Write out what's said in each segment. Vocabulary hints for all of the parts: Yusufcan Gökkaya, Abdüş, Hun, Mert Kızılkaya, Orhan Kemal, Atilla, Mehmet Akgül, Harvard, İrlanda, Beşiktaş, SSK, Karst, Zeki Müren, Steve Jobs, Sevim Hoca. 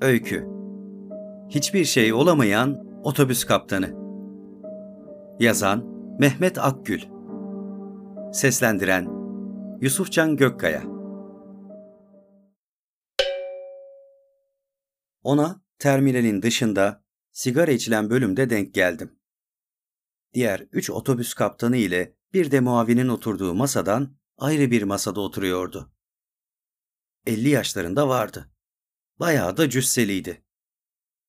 Öykü. Hiçbir şey olamayan otobüs kaptanı. Yazan Mehmet Akgül. Seslendiren Yusufcan Gökkaya. Ona terminalin dışında sigara içilen bölümde denk geldim. Diğer 3 otobüs kaptanı ile bir de muavinin oturduğu masadan ayrı bir masada oturuyordu. 50 yaşlarında vardı. Bayağı da cüsseliydi.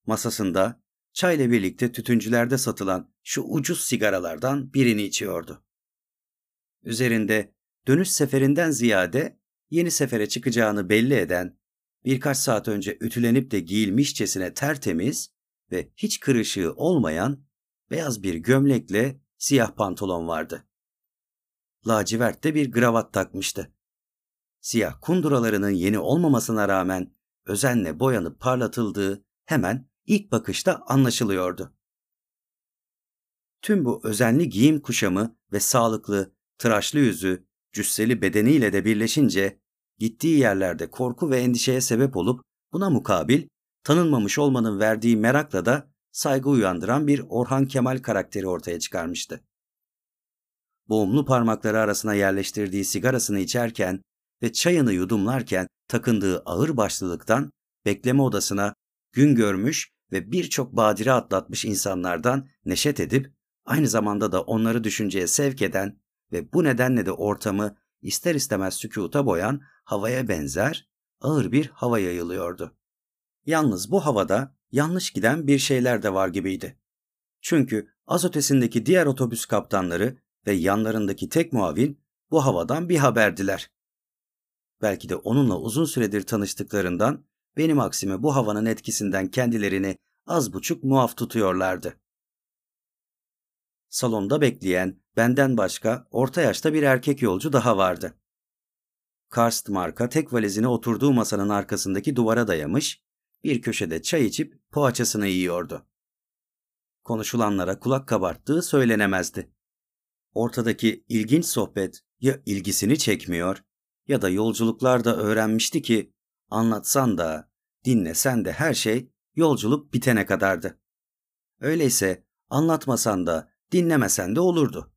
Masasında çayla birlikte tütüncülerde satılan şu ucuz sigaralardan birini içiyordu. Üzerinde dönüş seferinden ziyade yeni sefere çıkacağını belli eden, birkaç saat önce ütülenip de giyilmişçesine tertemiz ve hiç kırışığı olmayan beyaz bir gömlekle siyah pantolon vardı. Lacivertte bir kravat takmıştı. Siyah kunduralarının yeni olmamasına rağmen özenle boyanıp parlatıldığı hemen ilk bakışta anlaşılıyordu. Tüm bu özenli giyim kuşamı ve sağlıklı, tıraşlı yüzü, cüsseli bedeniyle de birleşince gittiği yerlerde korku ve endişeye sebep olup buna mukabil tanınmamış olmanın verdiği merakla da saygı uyandıran bir Orhan Kemal karakteri ortaya çıkarmıştı. Boğumlu parmakları arasına yerleştirdiği sigarasını içerken ve çayını yudumlarken takındığı ağırbaşlılıktan bekleme odasına gün görmüş ve birçok badire atlatmış insanlardan neşet edip aynı zamanda da onları düşünceye sevk eden ve bu nedenle de ortamı ister istemez sükuta boyan havaya benzer ağır bir hava yayılıyordu. Yalnız bu havada yanlış giden bir şeyler de var gibiydi. Çünkü az ötesindeki diğer otobüs kaptanları ve yanlarındaki tek muavin bu havadan bir haberdiler. Belki de onunla uzun süredir tanıştıklarından benim aksime bu havanın etkisinden kendilerini az buçuk muaf tutuyorlardı. Salonda bekleyen benden başka orta yaşta bir erkek yolcu daha vardı. Karst marka tek valizine oturduğu masanın arkasındaki duvara dayamış, bir köşede çay içip poğaçasını yiyordu. Konuşulanlara kulak kabarttığı söylenemezdi. Ortadaki ilginç sohbet ya ilgisini çekmiyor ya da yolculuklarda öğrenmişti ki anlatsan da dinlesen de her şey yolculuk bitene kadardı. Öyleyse anlatmasan da dinlemesen de olurdu.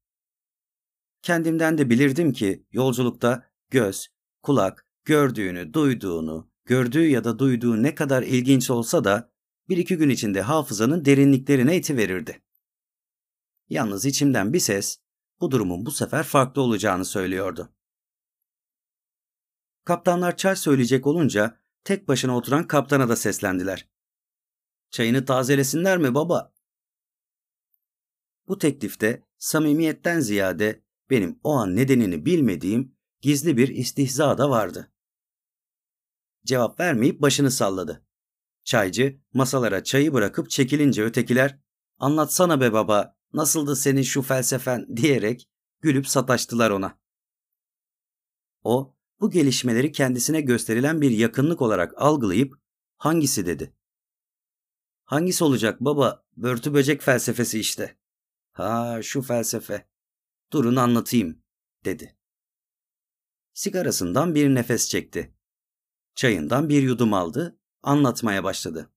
Kendimden de bilirdim ki yolculukta göz, kulak gördüğünü, duyduğunu, gördüğü ya da duyduğu ne kadar ilginç olsa da bir iki gün içinde hafızanın derinliklerine itiverirdi. Yalnız içimden bir ses bu durumun bu sefer farklı olacağını söylüyordu. Kaptanlar çay söyleyecek olunca tek başına oturan kaptana da seslendiler. "Çayını tazelesinler mi baba?" Bu teklifte samimiyetten ziyade benim o an nedenini bilmediğim gizli bir istihza da vardı. Cevap vermeyip başını salladı. Çaycı masalara çayı bırakıp çekilince ötekiler "Anlatsana be baba, nasıldı senin şu felsefen?" diyerek gülüp sataştılar ona. O bu gelişmeleri kendisine gösterilen bir yakınlık olarak algılayıp "Hangisi?" dedi. "Hangisi olacak baba? Börtü böcek felsefesi işte." "Ha, şu felsefe. Durun anlatayım." dedi. Sigarasından bir nefes çekti. Çayından bir yudum aldı, anlatmaya başladı.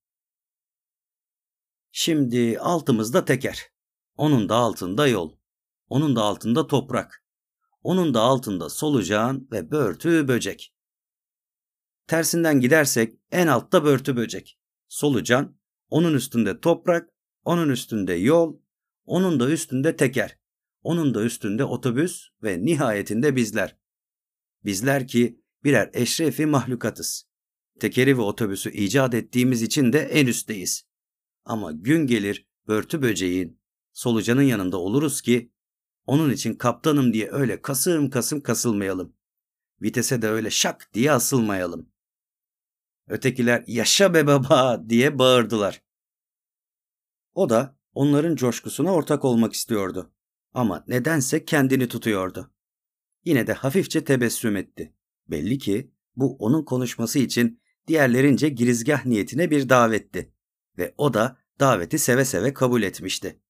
"Şimdi altımızda teker. Onun da altında yol. Onun da altında toprak. Onun da altında solucan ve börtü böcek. Tersinden gidersek en altta börtü böcek, solucan, onun üstünde toprak, onun üstünde yol, onun da üstünde teker, onun da üstünde otobüs ve nihayetinde bizler. Bizler ki birer eşrefi mahlukatız. Tekeri ve otobüsü icat ettiğimiz için de en üstteyiz. Ama gün gelir börtü böceğin, solucanın yanında oluruz ki onun için kaptanım diye öyle kasım kasım kasılmayalım. Vitese de öyle şak diye asılmayalım." Ötekiler "Yaşa be baba!" diye bağırdılar. O da onların coşkusuna ortak olmak istiyordu. Ama nedense kendini tutuyordu. Yine de hafifçe tebessüm etti. Belli ki bu onun konuşması için diğerlerince girizgah niyetine bir davetti. Ve o da daveti seve seve kabul etmişti.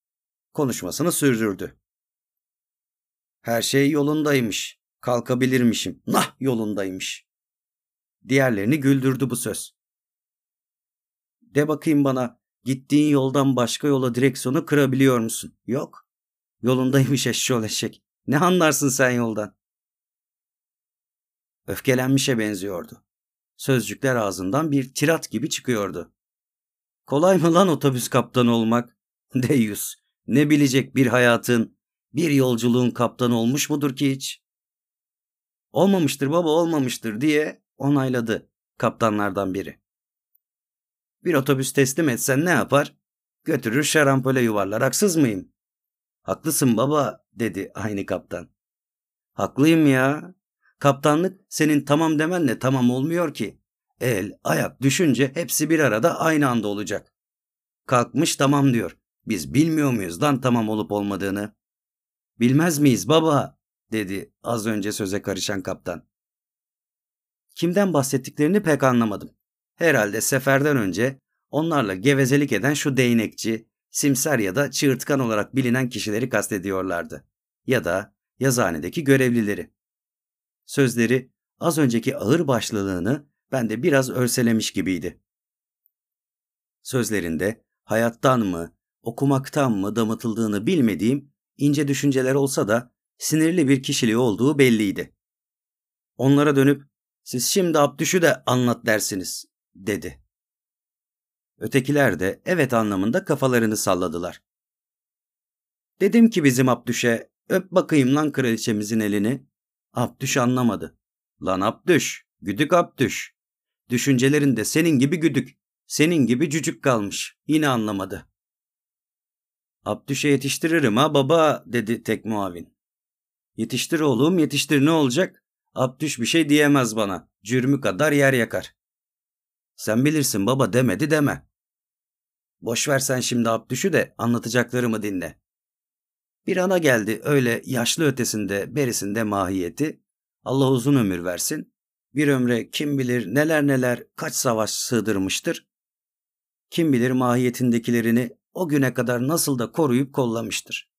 Konuşmasını sürdürdü. "Her şey yolundaymış. Kalkabilirmişim. Nah, yolundaymış." Diğerlerini güldürdü bu söz. De bakayım bana, gittiğin yoldan başka yola direksiyonu kırabiliyor musun? Yok. Yolundaymış eşşoğlu eşek. Ne anlarsın sen yoldan? Öfkelenmişe benziyordu. Sözcükler ağzından bir tirat gibi çıkıyordu. Kolay mı lan otobüs kaptanı olmak? Deyyus, ne bilecek bir hayatın, bir yolculuğun kaptanı olmuş mudur ki hiç? Olmamıştır baba, olmamıştır diye onayladı kaptanlardan biri. Bir otobüs teslim etsen ne yapar? Götürür şarampole yuvarlar, haksız mıyım? Haklısın baba, dedi aynı kaptan. Haklıyım ya. Kaptanlık senin tamam demenle tamam olmuyor ki. El, ayak, düşünce hepsi bir arada aynı anda olacak. Kalkmış tamam diyor. Biz bilmiyor muyuz lan tamam olup olmadığını? Bilmez miyiz baba, dedi az önce söze karışan kaptan. Kimden bahsettiklerini pek anlamadım. Herhalde seferden önce onlarla gevezelik eden şu değnekçi, simser ya da çığırtkan olarak bilinen kişileri kastediyorlardı. Ya da yazıhanedeki görevlileri. Sözleri az önceki ağırbaşlılığını bende biraz örselemiş gibiydi. Sözlerinde hayattan mı, okumaktan mı damıtıldığını bilmediğim ince düşünceler olsa da sinirli bir kişiliği olduğu belliydi. Onlara dönüp "Siz şimdi Abdüş'ü de anlat dersiniz," dedi. Ötekiler de evet anlamında kafalarını salladılar. Dedim ki bizim Abdüş'e, "Öp bakayım lan kraliçemizin elini." Abdüş anlamadı. Lan Abdüş, güdük Abdüş. Düşüncelerinde senin gibi güdük, senin gibi cücük kalmış. Yine anlamadı. Abdüş'e yetiştiririm ha baba, dedi tek muavin. Yetiştir oğlum, yetiştir, ne olacak? Abdüş bir şey diyemez bana. Cürmü kadar yer yakar. Sen bilirsin baba, demedi deme. Boş ver sen şimdi Abdüş'ü de anlatacaklarımı dinle. Bir ana geldi öyle yaşlı ötesinde berisinde mahiyeti. Allah uzun ömür versin. Bir ömre kim bilir neler neler kaç savaş sığdırmıştır. Kim bilir mahiyetindekilerini o güne kadar nasıl da koruyup kollamıştır.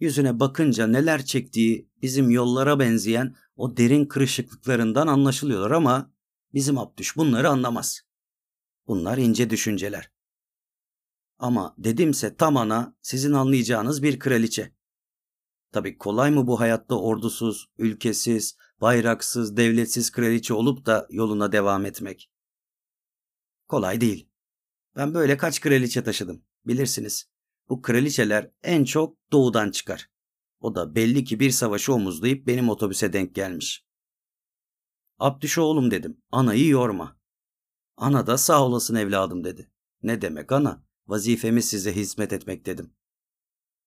Yüzüne bakınca neler çektiği bizim yollara benzeyen o derin kırışıklıklarından anlaşılıyor ama bizim Abdüş bunları anlamaz. Bunlar ince düşünceler. Ama dedimse tam ana sizin anlayacağınız bir kraliçe. Tabii kolay mı bu hayatta ordusuz, ülkesiz, bayraksız, devletsiz kraliçe olup da yoluna devam etmek? Kolay değil. Ben böyle kaç kraliçe taşıdım, bilirsiniz. Bu kraliçeler en çok doğudan çıkar. O da belli ki bir savaşı omuzlayıp benim otobüse denk gelmiş. Abdüş oğlum, dedim, anayı yorma. Ana da sağ olasın evladım, dedi. Ne demek ana? Vazifemiz size hizmet etmek, dedim.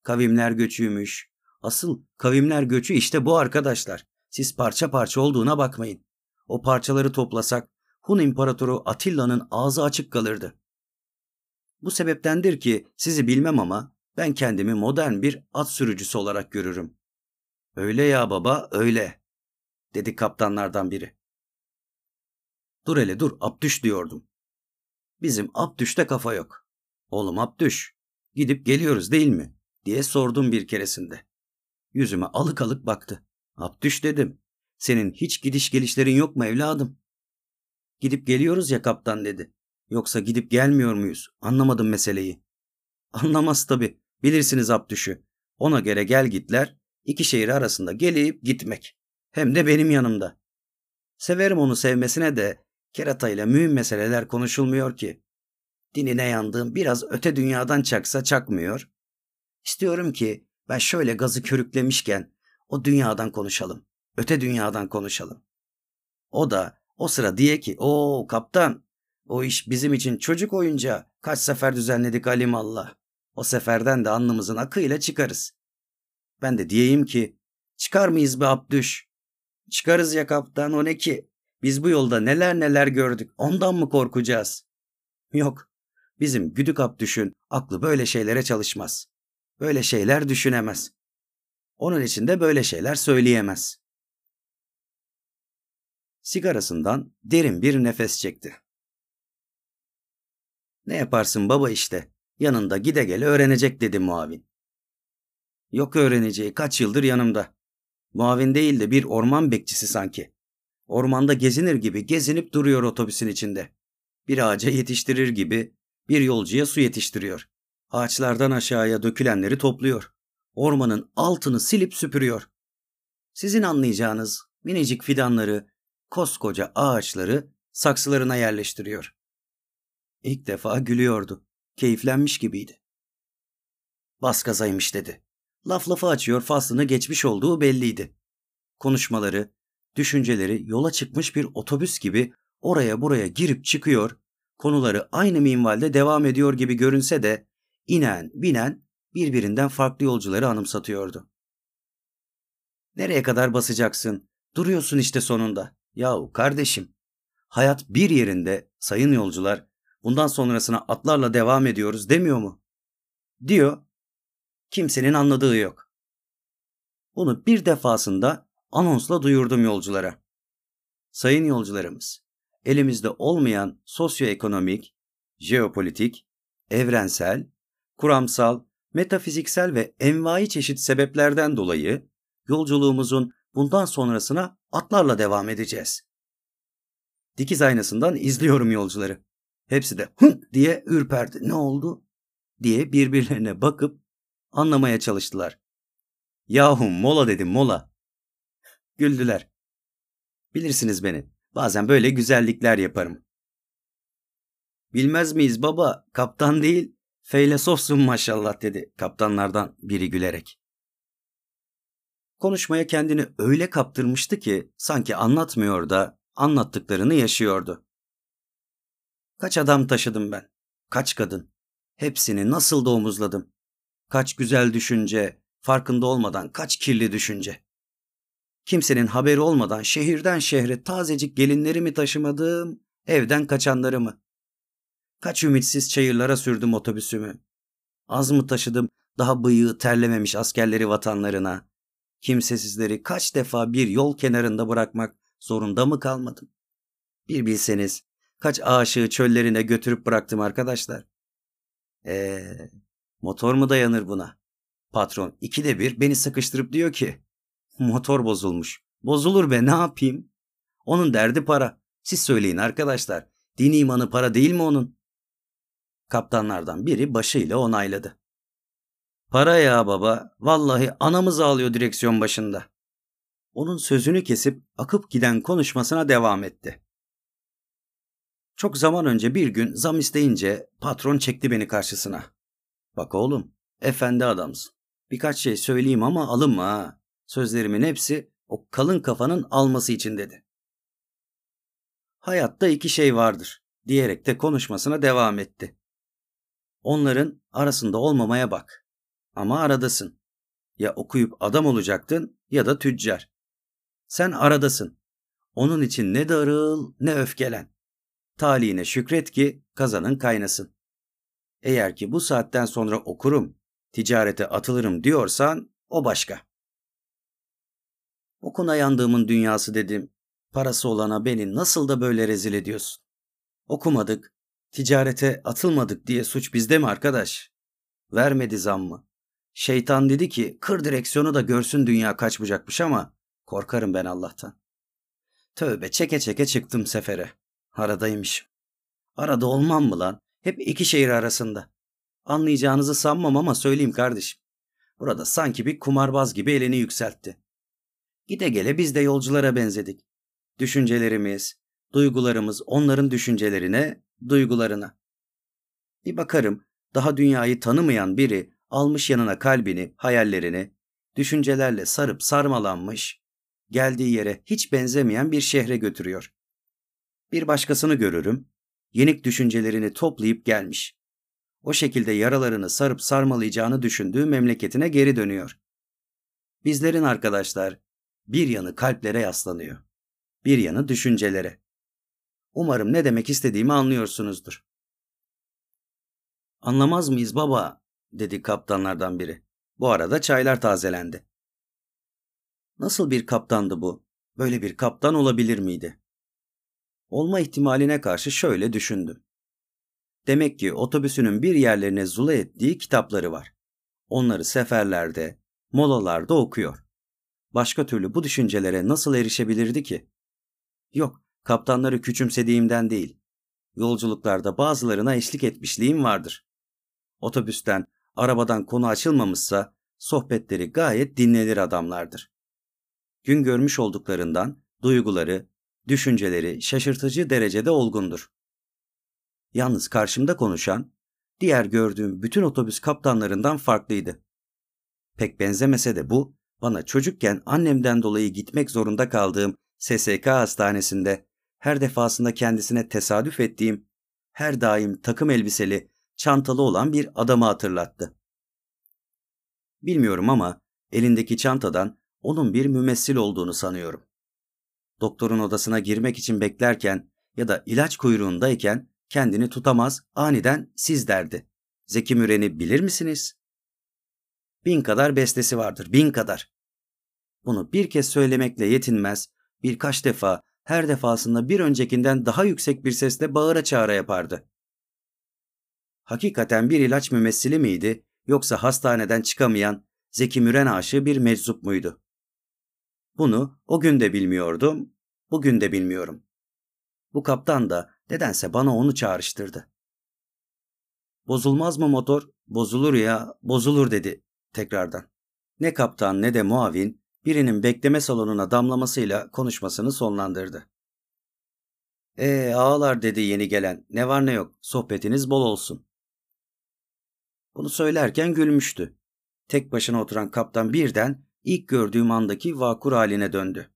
Kavimler göçüymüş. Asıl kavimler göçü işte bu arkadaşlar. Siz parça parça olduğuna bakmayın. O parçaları toplasak Hun İmparatoru Atilla'nın ağzı açık kalırdı. Bu sebeptendir ki sizi bilmem ama ben kendimi modern bir at sürücüsü olarak görürüm. Öyle ya baba, öyle, dedi kaptanlardan biri. Dur hele dur Abdüş, diyordum. Bizim Abdüş'te kafa yok. Oğlum Abdüş, gidip geliyoruz değil mi, diye sordum bir keresinde. Yüzüme alık alık baktı. Abdüş, dedim, senin hiç gidiş gelişlerin yok mu evladım? Gidip geliyoruz ya kaptan, dedi. Yoksa gidip gelmiyor muyuz? Anlamadım meseleyi. Anlamaz tabii. Bilirsiniz Abdüş'ü. Ona göre gel gitler, iki şehir arasında gelip gitmek. Hem de benim yanımda. Severim onu sevmesine de keratayla mühim meseleler konuşulmuyor ki. Dinine yandığım biraz öte dünyadan çaksa çakmıyor. İstiyorum ki ben şöyle gazı körüklemişken o dünyadan konuşalım. Öte dünyadan konuşalım. O da o sıra diye ki, "Oo kaptan, o iş bizim için çocuk oyuncağı. Kaç sefer düzenledik alimallah. O seferden de alnımızın akıyla çıkarız." Ben de diyeyim ki, "Çıkar mıyız be Abdüş?" "Çıkarız ya kaptan, o ne ki? Biz bu yolda neler neler gördük. Ondan mı korkacağız?" Yok. Bizim güdük Abdüş'ün aklı böyle şeylere çalışmaz. Böyle şeyler düşünemez. Onun için de böyle şeyler söyleyemez. Sigarasından derin bir nefes çekti. Ne yaparsın baba işte. Yanında gide gele öğrenecek, dedi muavin. Yok öğreneceği, kaç yıldır yanımda. Muavin değil de bir orman bekçisi sanki. Ormanda gezinir gibi gezinip duruyor otobüsün içinde. Bir ağaca yetiştirir gibi Bir yolcuya su yetiştiriyor. Ağaçlardan aşağıya dökülenleri topluyor. Ormanın altını silip süpürüyor. Sizin anlayacağınız minicik fidanları, koskoca ağaçları saksılarına yerleştiriyor. İlk defa gülüyordu. Keyiflenmiş gibiydi. Bas gazaymış dedi. Laf lafı açıyor, faslını geçmiş olduğu belliydi. Konuşmaları, düşünceleri yola çıkmış bir otobüs gibi oraya buraya girip çıkıyor, konuları aynı minvalde devam ediyor gibi görünse de inen, binen birbirinden farklı yolcuları anımsatıyordu. Nereye kadar basacaksın? Duruyorsun işte sonunda. Yahu kardeşim, hayat bir yerinde sayın yolcular, bundan sonrasına atlarla devam ediyoruz demiyor mu? Diyor. Kimsenin anladığı yok. Bunu bir defasında anonsla duyurdum yolculara. Sayın yolcularımız, elimizde olmayan sosyoekonomik, jeopolitik, evrensel, kuramsal, metafiziksel ve envai çeşit sebeplerden dolayı yolculuğumuzun bundan sonrasına atlarla devam edeceğiz. Dikiz aynasından izliyorum yolcuları. Hepsi de "Hı!" diye ürperdi. Ne oldu? diye birbirlerine bakıp anlamaya çalıştılar. Yahu mola dedim, mola. Güldüler. Bilirsiniz beni. Bazen böyle güzellikler yaparım. Bilmez miyiz baba? Kaptan değil, feylesofsun maşallah dedi kaptanlardan biri gülerek. Konuşmaya kendini öyle kaptırmıştı ki sanki anlatmıyor da anlattıklarını yaşıyordu. Kaç adam taşıdım ben? Kaç kadın? Hepsini nasıl da omuzladım? Kaç güzel düşünce, farkında olmadan kaç kirli düşünce. Kimsenin haberi olmadan şehirden şehre tazecik gelinleri mi taşımadım, evden kaçanları mı? Kaç ümitsiz çayırlara sürdüm otobüsümü. Az mı taşıdım daha bıyığı terlememiş askerleri vatanlarına? Kimsesizleri kaç defa bir yol kenarında bırakmak zorunda mı kalmadım? Bir bilseniz kaç aşığı çöllerine götürüp bıraktım arkadaşlar. Motor mu dayanır buna? Patron ikide bir beni sıkıştırıp diyor ki motor bozulmuş. Bozulur be, ne yapayım? Onun derdi para. Siz söyleyin arkadaşlar. Din imanı para değil mi onun? Kaptanlardan biri başıyla onayladı. Para ya baba. Vallahi anamız ağlıyor direksiyon başında. Onun sözünü kesip akıp giden konuşmasına devam etti. Çok zaman önce bir gün zam isteyince patron çekti beni karşısına. Bak oğlum, efendi adamsın. Birkaç şey söyleyeyim ama alınma ha. Sözlerimin hepsi o kalın kafanın alması için dedi. Hayatta iki şey vardır diyerek de konuşmasına devam etti. Onların arasında olmamaya bak. Ama aradasın. Ya okuyup adam olacaktın ya da tüccar. Sen aradasın. Onun için ne darıl ne öfkelen. Talihine şükret ki kazanın kaynasın. Eğer ki bu saatten sonra okurum, ticarete atılırım diyorsan o başka. Okuna yandığımın dünyası dedim. Parası olana beni nasıl da böyle rezil ediyorsun? Okumadık, ticarete atılmadık diye suç bizde mi arkadaş? Vermedi zammı. Şeytan dedi ki kır direksiyonu da görsün dünya kaç bucakmış ama korkarım ben Allah'tan. Tövbe çeke çeke çıktım sefere. Aradaymışım. Arada olmam mı lan? Hep iki şehir arasında. Anlayacağınızı sanmam ama söyleyeyim kardeşim. Burada sanki bir kumarbaz gibi elini yükseltti. Gide gele biz de yolculara benzedik. Düşüncelerimiz, duygularımız onların düşüncelerine, duygularına. Bir bakarım daha dünyayı tanımayan biri almış yanına kalbini, hayallerini, düşüncelerle sarıp sarmalanmış, geldiği yere hiç benzemeyen bir şehre götürüyor. Bir başkasını görürüm. Yenik düşüncelerini toplayıp gelmiş. O şekilde yaralarını sarıp sarmalayacağını düşündüğü memleketine geri dönüyor. Bizlerin arkadaşlar bir yanı kalplere yaslanıyor. Bir yanı düşüncelere. Umarım ne demek istediğimi anlıyorsunuzdur. Anlamaz mıyız baba? Dedi kaptanlardan biri. Bu arada çaylar tazelendi. Nasıl bir kaptandı bu? Böyle bir kaptan olabilir miydi? Olma ihtimaline karşı şöyle düşündüm. Demek ki otobüsünün bir yerlerine zula ettiği kitapları var. Onları seferlerde, molalarda okuyor. Başka türlü bu düşüncelere nasıl erişebilirdi ki? Yok, kaptanları küçümsediğimden değil. yolculuklarda bazılarına eşlik etmişliğim vardır. Otobüsten, arabadan konu açılmamışsa sohbetleri gayet dinlenir adamlardır. Gün görmüş olduklarından duyguları, düşünceleri şaşırtıcı derecede olgundur. Yalnız karşımda konuşan, diğer gördüğüm bütün otobüs kaptanlarından farklıydı. Pek benzemese de bu, bana çocukken annemden dolayı gitmek zorunda kaldığım SSK hastanesinde her defasında kendisine tesadüf ettiğim, her daim takım elbiseli, çantalı olan bir adamı hatırlattı. Bilmiyorum ama elindeki çantadan onun bir mümessil olduğunu sanıyorum. Doktorun odasına girmek için beklerken ya da ilaç kuyruğundayken kendini tutamaz, aniden siz derdi. Zeki Müren'i bilir misiniz? Bin kadar bestesi vardır, bin kadar. Bunu bir kez söylemekle yetinmez, birkaç defa, her defasında bir öncekinden daha yüksek bir sesle bağıra çağıra yapardı. Hakikaten bir ilaç mümessili miydi, yoksa hastaneden çıkamayan Zeki Müren aşığı bir meczup muydu? Bunu o gün de bilmiyordum, bugün de bilmiyorum. Bu kaptan da nedense bana onu çağrıştırdı. Bozulmaz mı motor? Bozulur ya, bozulur dedi tekrardan. Ne kaptan ne de muavin birinin bekleme salonuna damlamasıyla konuşmasını sonlandırdı. Ağalar dedi yeni gelen, ne var ne yok, sohbetiniz bol olsun. Bunu söylerken gülmüştü. Tek başına oturan kaptan birden ilk gördüğüm andaki vakur haline döndü.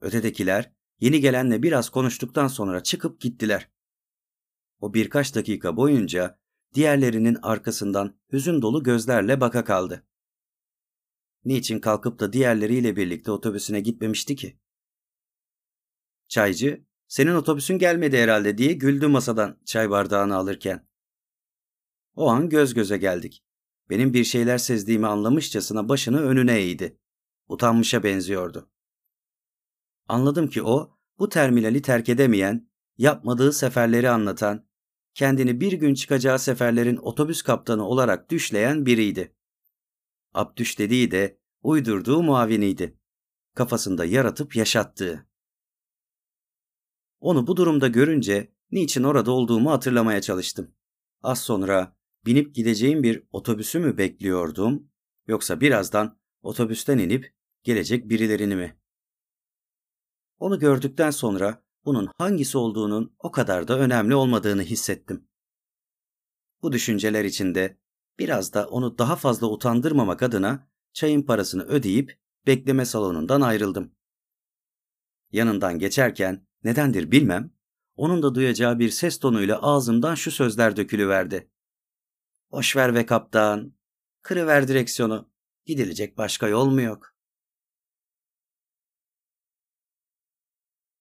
Ötedekiler yeni gelenle biraz konuştuktan sonra çıkıp gittiler. O birkaç dakika boyunca diğerlerinin arkasından hüzün dolu gözlerle baka kaldı. Niçin kalkıp da diğerleriyle birlikte otobüsüne gitmemişti ki? Çaycı, "Senin otobüsün gelmedi herhalde" diye güldü masadan çay bardağını alırken. O an göz göze geldik. Benim bir şeyler sezdiğimi anlamışçasına başını önüne eğdi. Utanmışa benziyordu. Anladım ki o, bu terminali terk edemeyen, yapmadığı seferleri anlatan, kendini bir gün çıkacağı seferlerin otobüs kaptanı olarak düşleyen biriydi. Abdüş dediği de uydurduğu muaviniydi. Kafasında yaratıp yaşattığı. Onu bu durumda görünce niçin orada olduğumu hatırlamaya çalıştım. Az sonra binip gideceğim bir otobüsü mü bekliyordum, yoksa birazdan otobüsten inip gelecek birilerini mi? Onu gördükten sonra bunun hangisi olduğunun o kadar da önemli olmadığını hissettim. Bu düşünceler içinde biraz da onu daha fazla utandırmamak adına çayın parasını ödeyip bekleme salonundan ayrıldım. Yanından geçerken nedendir bilmem, onun da duyacağı bir ses tonuyla ağzımdan şu sözler dökülüverdi. "Boşver ve kaptan, kırıver direksiyonu, gidilecek başka yol mu yok?"